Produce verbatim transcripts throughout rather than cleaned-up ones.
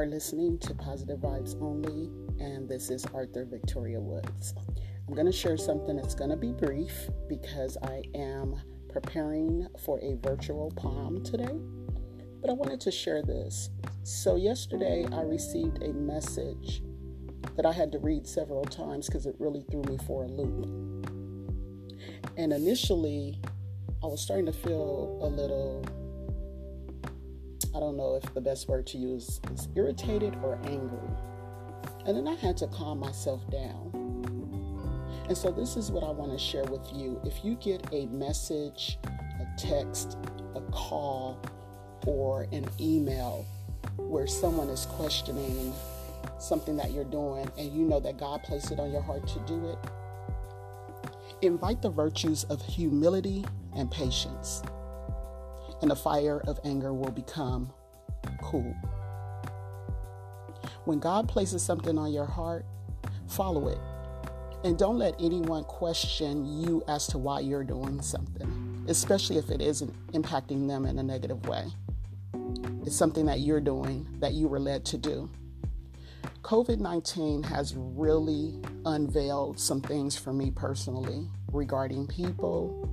are listening to Positive Vibes Only, and this is Arthur Victoria Woods. I'm going to share something that's going to be brief because I am preparing for a virtual palm today, but I wanted to share this. So yesterday I received a message that I had to read several times because it really threw me for a loop. And initially I was starting to feel a little, I don't know if the best word to use is irritated or angry. And then I had to calm myself down. And so this is what I want to share with you. If you get a message, a text, a call, or an email where someone is questioning something that you're doing and you know that God placed it on your heart to do it, invite the virtues of humility and patience, and the fire of anger will become cool. When God places something on your heart, follow it. And don't let anyone question you as to why you're doing something, especially if it isn't impacting them in a negative way. It's something that you're doing that you were led to do. covid nineteen has really unveiled some things for me personally regarding people,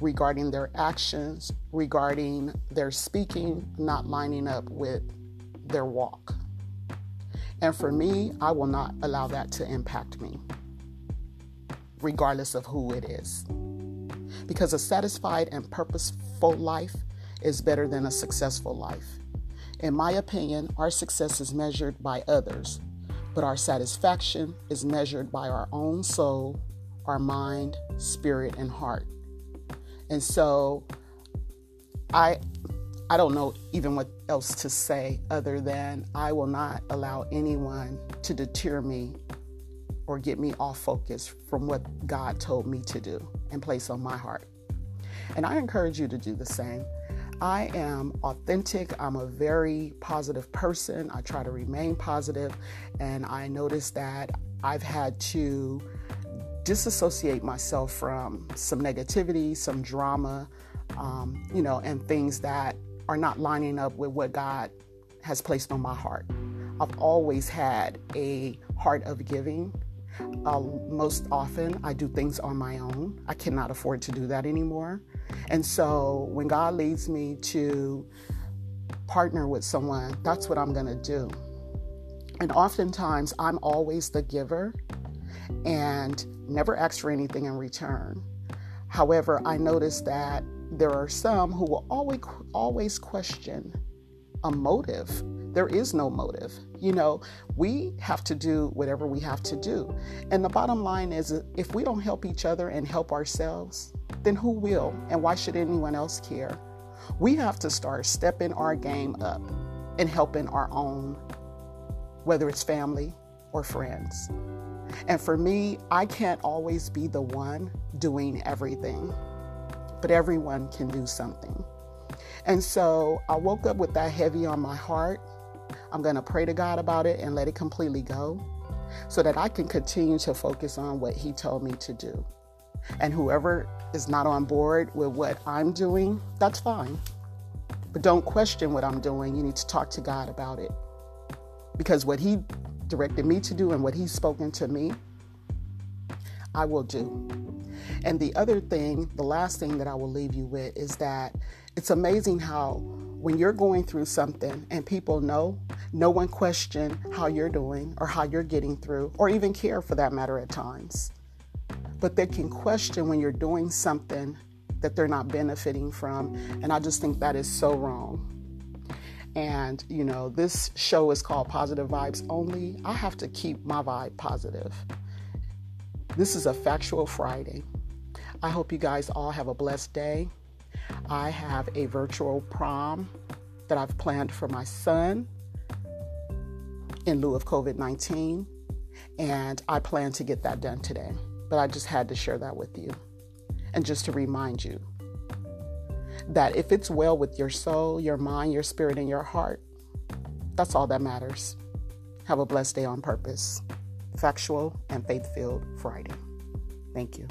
regarding their actions, regarding their speaking not lining up with their walk. And for me, I will not allow that to impact me, regardless of who it is. Because a satisfied and purposeful life is better than a successful life. In my opinion, our success is measured by others, but our satisfaction is measured by our own soul, our mind, spirit, and heart. And so I I don't know even what else to say other than I will not allow anyone to deter me or get me off focus from what God told me to do and place on my heart. And I encourage you to do the same. I am authentic. I'm a very positive person. I try to remain positive. And I noticed that I've had to disassociate myself from some negativity, some drama, um, you know, and things that are not lining up with what God has placed on my heart. I've always had a heart of giving. Uh, most often I do things on my own. I cannot afford to do that anymore. And so when God leads me to partner with someone, that's what I'm going to do. And oftentimes I'm always the giver and never ask for anything in return. However, I noticed that there are some who will always, always question a motive. There is no motive. You know, we have to do whatever we have to do. And the bottom line is, if we don't help each other and help ourselves, then who will? And why should anyone else care? We have to start stepping our game up and helping our own, whether it's family or friends. And for me, I can't always be the one doing everything, but everyone can do something. And so I woke up with that heavy on my heart. I'm going to pray to God about it and let it completely go so that I can continue to focus on what He told me to do. And whoever is not on board with what I'm doing, that's fine. But don't question what I'm doing. You need to talk to God about it. Because what He directed me to do and what He's spoken to me, I will do. And the other thing, the last thing that I will leave you with is that it's amazing how when you're going through something and people know, no one questions how you're doing or how you're getting through or even care for that matter at times. But they can question when you're doing something that they're not benefiting from. And I just think that is so wrong. And, you know, this show is called Positive Vibes Only. I have to keep my vibe positive. This is a Factual Friday. I hope you guys all have a blessed day. I have a virtual prom that I've planned for my son in lieu of covid nineteen, and I plan to get that done today. But I just had to share that with you. And just to remind you that if it's well with your soul, your mind, your spirit, and your heart, that's all that matters. Have a blessed day on purpose. Factual and faith-filled Friday. Thank you.